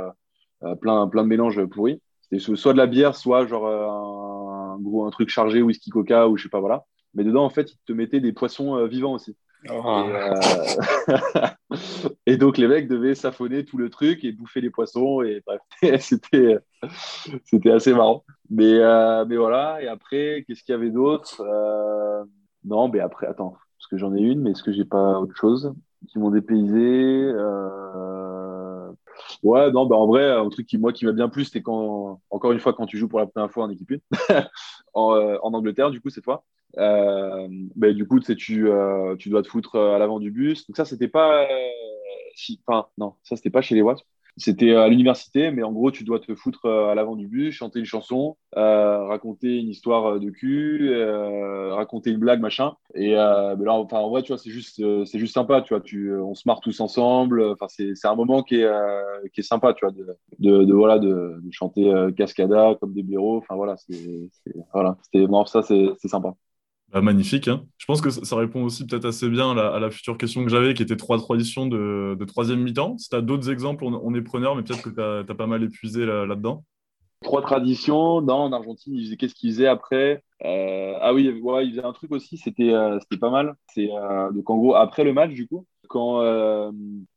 euh, plein, plein de mélanges pourris, c'était soit de la bière, soit genre euh, un gros, un truc chargé, whisky, coca ou je sais pas, voilà. Mais dedans, en fait, ils te mettaient des poissons euh, vivants aussi. Oh. Et, euh... et donc les mecs devaient s'affonner tout le truc et bouffer les poissons et bref, c'était c'était assez marrant. Mais euh... mais voilà. Et après, qu'est-ce qu'il y avait d'autre euh... Non, mais après, attends, parce que j'en ai une, mais est-ce que j'ai pas autre chose qui m'ont dépaysé euh... Ouais, non, bah en vrai, un truc qui moi qui m'a bien plu, c'était quand encore une fois quand tu joues pour la première fois en équipe un en, euh, en Angleterre, du coup cette fois. Euh, bah, du coup, tu sais, tu, euh, tu dois te foutre euh, à l'avant du bus. Donc ça, c'était pas, euh, si, enfin, non, ça c'était pas chez les Wasps. C'était euh, à l'université, mais en gros, tu dois te foutre euh, à l'avant du bus, chanter une chanson, euh, raconter une histoire de cul, euh, raconter une blague, machin. Et euh, bah, là, enfin, en vrai, tu vois, c'est juste, euh, c'est juste sympa, tu vois. Tu, euh, on se marre tous ensemble. Enfin, euh, c'est, c'est un moment qui est, euh, qui est sympa, tu vois, de, de, de voilà, de, de chanter euh, Cascada comme des blaireaux. Enfin voilà, c'est, c'est voilà, c'était, non, ça, c'est, c'est sympa. Bah, magnifique, hein. Je pense que ça, ça répond aussi peut-être assez bien à la, à la future question que j'avais, qui était trois traditions de, de troisième mi-temps. Si tu as d'autres exemples, on, on est preneur, mais peut-être que tu as pas mal épuisé là, là-dedans. Trois traditions, non, en Argentine, ils faisaient, qu'est-ce qu'ils faisaient après euh, Ah oui, ouais, ils faisaient un truc aussi, c'était, euh, c'était pas mal. C'est, euh, donc en gros, après le match, du coup, quand, euh,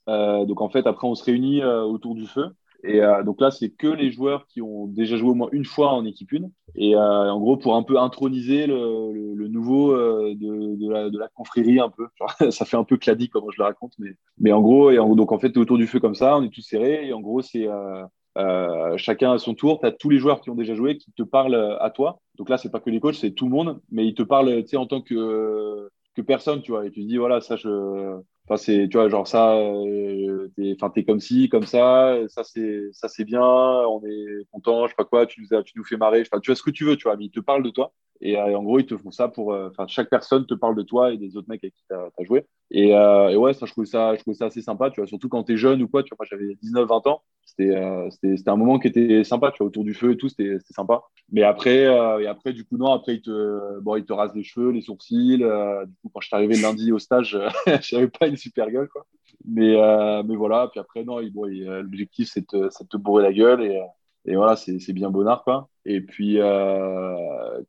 euh, donc en fait, après on se réunit euh, autour du feu. Et euh, donc là, c'est que les joueurs qui ont déjà joué au moins une fois en équipe un. Et euh, en gros, pour un peu introniser le, le, le nouveau euh, de, de, la, de la confrérie un peu. Genre, ça fait un peu cladi comment je le raconte. Mais, mais en gros, et en, donc en fait, t'es autour du feu comme ça, on est tous serrés. Et en gros, c'est euh, euh, chacun à son tour. T'as tous les joueurs qui ont déjà joué qui te parlent à toi. Donc là, c'est pas que les coachs, c'est tout le monde. Mais ils te parlent, tu sais, en tant que, que personne, tu vois. Et tu te dis, voilà, ça, je... Enfin, c'est, tu vois, genre ça, euh, t'es, enfin, t'es comme ci, comme ça, ça c'est, ça c'est bien, on est content, je sais pas quoi, tu nous, tu nous fais marrer, je sais pas, tu as ce que tu veux, tu vois, mais ils te parlent de toi. Et, euh, et en gros, ils te font ça pour, enfin, euh, chaque personne te parle de toi et des autres mecs avec qui t'as, t'as joué. Et, euh, et ouais, ça, je trouvais ça, je trouvais ça assez sympa, tu vois, surtout quand t'es jeune ou quoi, tu vois, moi j'avais dix-neuf, vingt ans, c'était, euh, c'était, c'était un moment qui était sympa, tu vois, autour du feu et tout, c'était, c'était sympa. Mais après, euh, et après, du coup, non, après, ils te, bon, ils te rasent les cheveux, les sourcils, euh, du coup, quand je suis arrivé le lundi au stage, j'avais pas une super gueule, quoi. Mais, euh, mais voilà, puis après, non, il, bon, il, euh, l'objectif, c'est de te, te bourrer la gueule et, et voilà, c'est, c'est bien bonnard, quoi. Et puis, euh,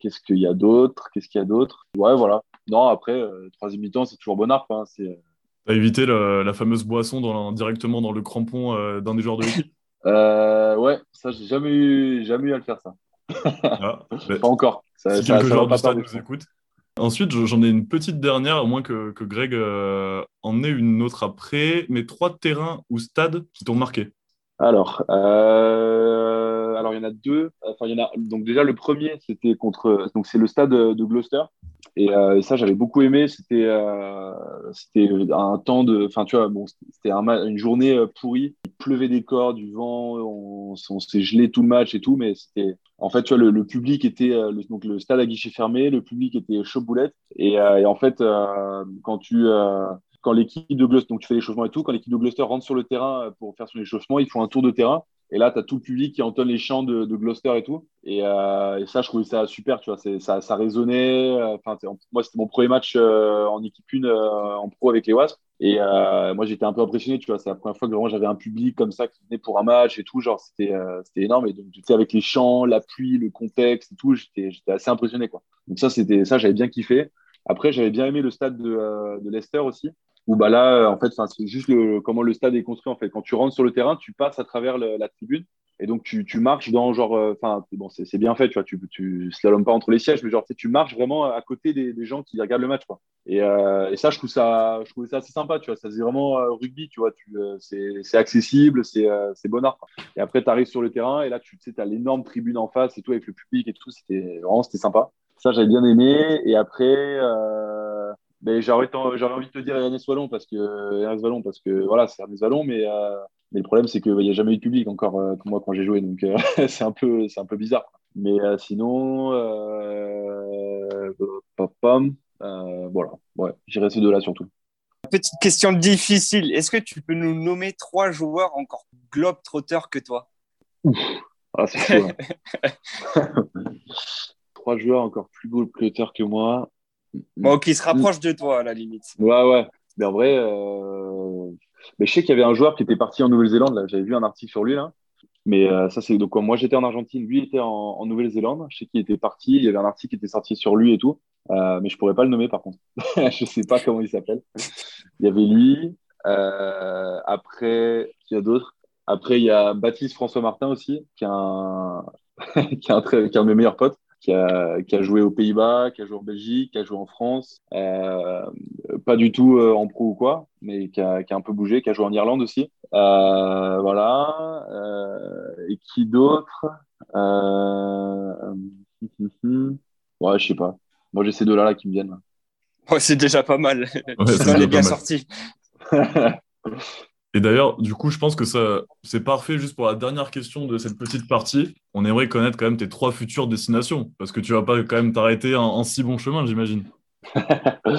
qu'est-ce qu'il y a d'autre Qu'est-ce qu'il y a d'autre Ouais, voilà. Non, après, euh, troisième mi-temps, c'est toujours bonnard, quoi. C'est... T'as évité le, la fameuse boisson dans, directement dans le crampon euh, d'un des joueurs de l'équipe Euh, ouais, ça, j'ai jamais eu, jamais eu à le faire, ça. Ah, bah, pas encore. Ça, si ça, quelques joueurs du stade nous écoutent. Ensuite, j'en ai une petite dernière, à moins que, que Greg euh, en ait une autre après. Mais trois terrains ou stades qui t'ont marqué. Alors, euh, alors il y en a deux. Enfin, il y en a. Donc déjà le premier, c'était contre. Donc c'est le stade de Gloucester. Et, euh, et ça, j'avais beaucoup aimé. C'était, euh, c'était un temps de. Enfin, tu vois, bon, c'était un, une journée pourrie. Il pleuvait des cordes, du vent. On, on s'est gelé tout le match et tout, mais c'était. En fait, tu vois, le, le public était, le, donc le stade à guichet fermé, le public était chaud boulette. Et, euh, et en fait, euh, quand tu, euh, quand l'équipe de Gloucester, donc tu fais l'échauffement et tout, quand l'équipe de Gloucester rentre sur le terrain pour faire son échauffement, ils font un tour de terrain. Et là, tu as tout le public qui entonne les chants de, de Gloucester et tout. Et, euh, et ça, je trouvais ça super, tu vois, c'est, ça, ça résonnait. Enfin, moi, c'était mon premier match euh, en équipe une euh, en pro avec les Wasps. Et euh, moi, j'étais un peu impressionné, tu vois. C'est la première fois que vraiment j'avais un public comme ça qui venait pour un match et tout. Genre, c'était, euh, c'était énorme. Et donc, tu sais, avec les chants, la pluie, le contexte et tout, j'étais, j'étais assez impressionné, quoi. Donc, ça, c'était, ça, j'avais bien kiffé. Après, j'avais bien aimé le stade de, euh, de Leicester aussi. Où, bah là, en fait, c'est juste le, comment le stade est construit, en fait. Quand tu rentres sur le terrain, tu passes à travers le, la tribune. Et donc, tu, tu marches dans, genre, enfin, euh, bon, c'est, c'est bien fait, tu vois. Tu, tu slalomes pas entre les sièges, mais genre, tu marches vraiment à côté des, des gens qui regardent le match, quoi. Et, euh, et ça, je trouve ça, je trouvais ça assez sympa, tu vois. Ça faisait vraiment euh, rugby, tu vois. Tu, euh, c'est, c'est accessible, c'est, euh, c'est bon art. Et après, tu arrives sur le terrain et là, tu sais, tu as l'énorme tribune en face et tout avec le public et tout. C'était vraiment, c'était sympa. Ça, j'avais bien aimé. Et après, euh, ben, j'aurais, j'aurais envie de te dire Ernest Wallon parce que Ernest Wallon parce que voilà, c'est Ernest Wallon, mais euh, mais le problème c'est que il ben, y a jamais eu de public encore euh, moi quand j'ai joué, donc euh, c'est un peu, c'est un peu bizarre. Mais euh, sinon, euh, pop pom. Euh, voilà, ouais, j'irai ces deux-là surtout. Petite question difficile. Est-ce que tu peux nous nommer trois joueurs encore globe-trotteurs que toi ? Ouf, ah, c'est chaud. Hein. Trois joueurs encore plus globe-trotteurs que moi. Bon, qui se rapproche de toi à la limite. Ouais, ouais. Mais en vrai, euh... mais je sais qu'il y avait un joueur qui était parti en Nouvelle-Zélande. Là, j'avais vu un article sur lui là. Mais euh, ça, c'est donc quand moi j'étais en Argentine, lui était en, en Nouvelle-Zélande. Je sais qu'il était parti. Il y avait un article qui était sorti sur lui et tout. Euh, mais je pourrais pas le nommer par contre. Je sais pas comment il s'appelle. Il y avait lui. Euh, après, il y a d'autres. Après, il y a Baptiste François Martin aussi, qui est un, qui est un, très... qui est un de mes meilleurs potes. Qui a, qui a joué aux Pays-Bas, qui a joué en Belgique, qui a joué en France, euh, pas du tout euh, en pro ou quoi, mais qui a, qui a un peu bougé, qui a joué en Irlande aussi. Euh, voilà. Euh, et qui d'autre euh... Ouais, je sais pas. Moi, j'ai ces deux-là là, qui me viennent. Ouais, c'est déjà pas mal. Ouais, c'est déjà pas bien mal. Sorti. Et d'ailleurs, du coup, je pense que ça, c'est parfait juste pour la dernière question de cette petite partie. On aimerait connaître quand même tes trois futures destinations, parce que tu vas pas quand même t'arrêter en, en si bon chemin, j'imagine. ouais,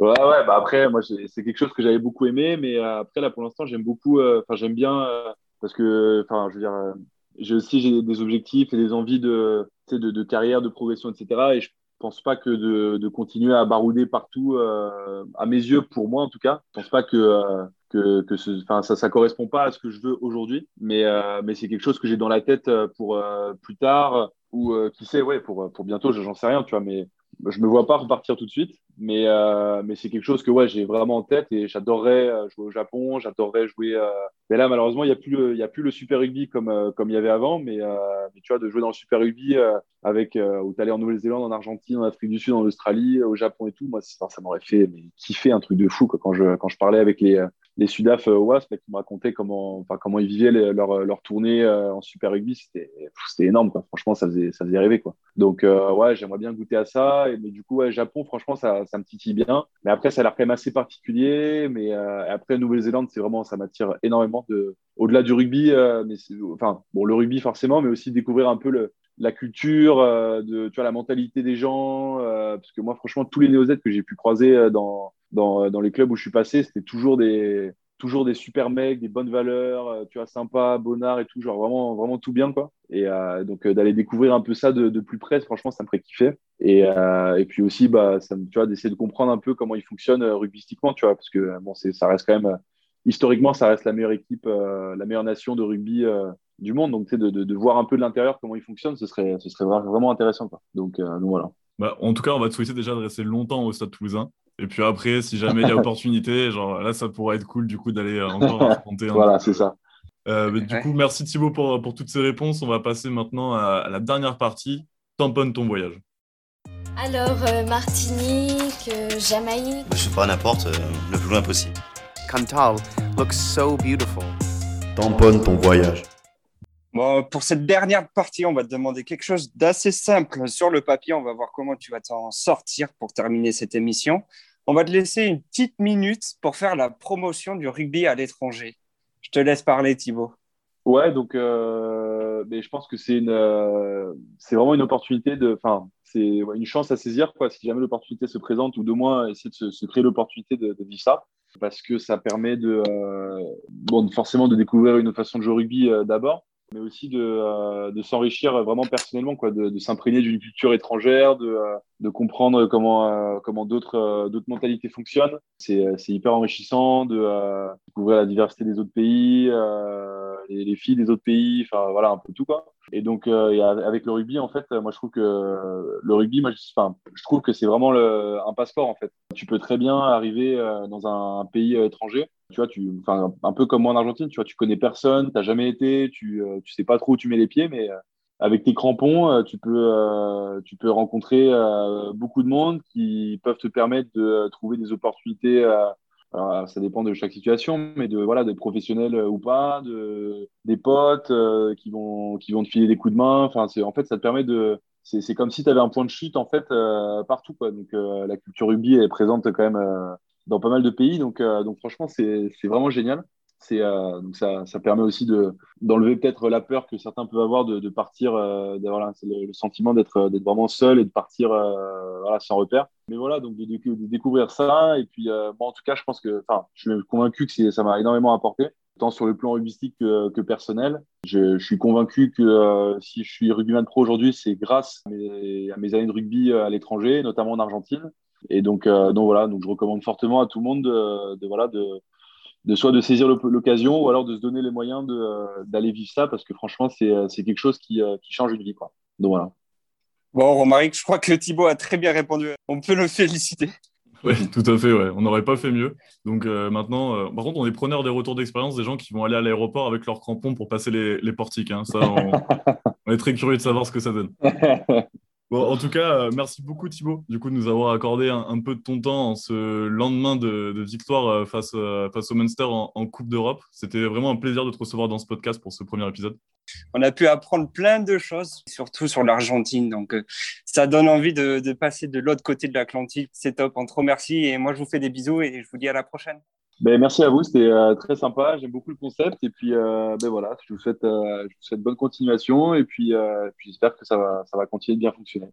ouais. Bah après, moi, j'ai, c'est quelque chose que j'avais beaucoup aimé, mais euh, après là, pour l'instant, j'aime beaucoup. Enfin, euh, j'aime bien euh, parce que, enfin, je veux dire, euh, j'ai aussi j'ai des objectifs et des envies de, de, de carrière, de progression, et cetera. Et je Je pense pas que de, de continuer à barouder partout, euh, à mes yeux, pour moi en tout cas. Je pense pas que, euh, que, que ce, enfin, ça, ça correspond pas à ce que je veux aujourd'hui, mais, euh, mais c'est quelque chose que j'ai dans la tête pour euh, plus tard ou euh, qui sait, ouais, pour, pour bientôt, j'en sais rien, tu vois, mais je me vois pas repartir tout de suite, mais, euh, mais c'est quelque chose que ouais, j'ai vraiment en tête et j'adorerais jouer au Japon, j'adorerais jouer. Euh... Mais là, malheureusement, il n'y a, euh, a plus le Super Rugby comme il euh, comme y avait avant, mais, euh, mais tu vois, de jouer dans le Super Rugby euh, avec, euh, où tu allais en Nouvelle-Zélande, en Argentine, en Afrique du Sud, en Australie, au Japon et tout, moi, ça, ça m'aurait fait mais, kiffer un truc de fou quoi, quand, je, quand je parlais avec les. Euh, Les Sudaf euh, Wasp là, qui me racontaient comment, enfin, comment ils vivaient les, leur, leur tournée euh, en Super Rugby, c'était, pff, c'était énorme, quoi. Franchement, ça faisait, ça faisait rêver, quoi. Donc, euh, ouais, j'aimerais bien goûter à ça. Et, mais du coup, ouais, Japon, franchement, ça, ça me titille bien. Mais après, ça a l'air quand même assez particulier. Mais euh, après, Nouvelle-Zélande, c'est vraiment, ça m'attire énormément de, au-delà du rugby. Euh, mais c'est, enfin, bon, le rugby forcément, mais aussi découvrir un peu le, la culture, euh, de, tu vois, la mentalité des gens. Euh, parce que moi, franchement, tous les Néo-Z que j'ai pu croiser euh, dans Dans, dans les clubs où je suis passé, c'était toujours des, toujours des super mecs, des bonnes valeurs, tu vois, sympa, bonnard et tout, genre vraiment, vraiment tout bien, quoi. Et euh, donc, euh, d'aller découvrir un peu ça de, de plus près, franchement, ça me ferait kiffer. Et, euh, et puis aussi, bah, ça me, tu vois, d'essayer de comprendre un peu comment ils fonctionnent euh, rugbystiquement, tu vois, parce que bon, c'est, ça reste quand même, euh, historiquement, ça reste la meilleure équipe, euh, la meilleure nation de rugby euh, du monde. Donc, tu sais, de, de, de voir un peu de l'intérieur comment ils fonctionnent, ce serait, ce serait vraiment intéressant, quoi. Donc, euh, donc voilà. Bah, en tout cas, on va te souhaiter déjà de rester longtemps au Stade Toulousain. Et puis après, si jamais il y a opportunité, genre là, ça pourrait être cool du coup d'aller encore affronter. Voilà, un... c'est ça. Euh, mais du ouais. coup, merci Thibaut pour, pour toutes ces réponses. On va passer maintenant à, à la dernière partie. Tamponne ton voyage. Alors, euh, Martinique, euh, Jamaïque. Je sais pas, n'importe, euh, le plus loin possible. Cantal looks so beautiful. Tamponne ton voyage. Bon, pour cette dernière partie, on va te demander quelque chose d'assez simple. Sur le papier, on va voir comment tu vas t'en sortir pour terminer cette émission. On va te laisser une petite minute pour faire la promotion du rugby à l'étranger. Je te laisse parler, Thibaut. Ouais, donc euh, mais je pense que c'est une, euh, c'est vraiment une opportunité de, enfin, c'est ouais, une chance à saisir, quoi, si jamais l'opportunité se présente, ou de moins essayer de se, se créer l'opportunité de, de vivre ça, parce que ça permet de, euh, bon, forcément de découvrir une autre façon de jouer au rugby euh, d'abord, mais aussi de, euh, de s'enrichir vraiment personnellement, quoi, de, de s'imprégner d'une culture étrangère, de, euh, de comprendre comment, euh, comment d'autres, euh, d'autres mentalités fonctionnent. C'est, c'est hyper enrichissant de euh, découvrir la diversité des autres pays, euh, les, les filles des autres pays, enfin voilà, un peu tout, quoi. Et donc, euh, et avec le rugby, en fait, moi, je trouve que euh, le rugby, moi, je, enfin, je trouve que c'est vraiment le, un passeport, en fait. Tu peux très bien arriver euh, dans un, un pays étranger, tu vois, tu, enfin, un peu comme moi en Argentine, tu vois, tu connais personne, tu n'as jamais été, tu euh, tu sais pas trop où tu mets les pieds, mais euh, avec tes crampons, euh, tu peux, euh, tu peux rencontrer euh, beaucoup de monde qui peuvent te permettre de trouver des opportunités. Euh, Alors, ça dépend de chaque situation, mais de voilà, des professionnels ou pas, de des potes euh, qui vont qui vont te filer des coups de main. Enfin, c'est en fait, ça te permet de, c'est c'est comme si tu avais un point de chute en fait euh, partout, quoi. Donc euh, la culture rugby est présente quand même euh, dans pas mal de pays. Donc euh, donc franchement, c'est c'est vraiment génial. C'est euh, donc ça ça permet aussi de d'enlever peut-être la peur que certains peuvent avoir de de partir, euh, d'avoir là, c'est le, le sentiment d'être d'être vraiment seul et de partir euh, voilà, sans repère. Mais voilà, donc de, de, de découvrir ça, et puis euh, bon, en tout cas, je pense que, enfin, je suis convaincu que c'est, ça m'a énormément apporté, tant sur le plan rugbyistique que, que personnel. Je, je suis convaincu que euh, si je suis rugbyman pro aujourd'hui, c'est grâce à mes, à mes années de rugby à l'étranger, notamment en Argentine. Et donc euh, donc voilà, donc je recommande fortement à tout le monde de, de voilà de de soit de saisir l'occasion, ou alors de se donner les moyens de, euh, d'aller vivre ça, parce que franchement, c'est, c'est quelque chose qui, euh, qui change une vie, quoi. Donc voilà. Bon, Romaric, je crois que Thibaut a très bien répondu. On peut le féliciter. Oui, tout à fait, ouais. On n'aurait pas fait mieux. Donc euh, maintenant, euh, par contre, on est preneur des retours d'expérience des gens qui vont aller à l'aéroport avec leurs crampons pour passer les, les portiques, hein. Ça, on, on est très curieux de savoir ce que ça donne. Bon, en tout cas, euh, merci beaucoup Thibaut, du coup, de nous avoir accordé un, un peu de ton temps en ce lendemain de, de victoire euh, face, euh, face au Munster en, en Coupe d'Europe. C'était vraiment un plaisir de te recevoir dans ce podcast pour ce premier épisode. On a pu apprendre plein de choses, surtout sur l'Argentine. Donc, euh, ça donne envie de, de passer de l'autre côté de l'Atlantique. C'est top, on te remercie. Et moi, je vous fais des bisous et je vous dis à la prochaine. Ben, merci à vous, c'était euh, très sympa. J'aime beaucoup le concept. Et puis, euh, ben, voilà, je vous souhaite, euh, je vous souhaite bonne continuation. Et puis, euh, puis j'espère que ça va, ça va continuer de bien fonctionner.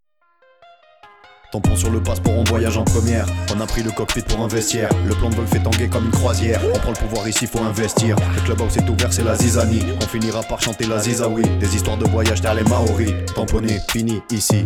Tampon sur le passeport, on voyage en première. On a pris le cockpit pour un vestiaire. Le plan de vol fait tanguer comme une croisière. On prend le pouvoir ici, faut investir. Le clubhouse est ouvert, c'est la zizanie. On finira par chanter la zizaoui. Des histoires de voyage, t'as les maoris. Tamponné, fini ici.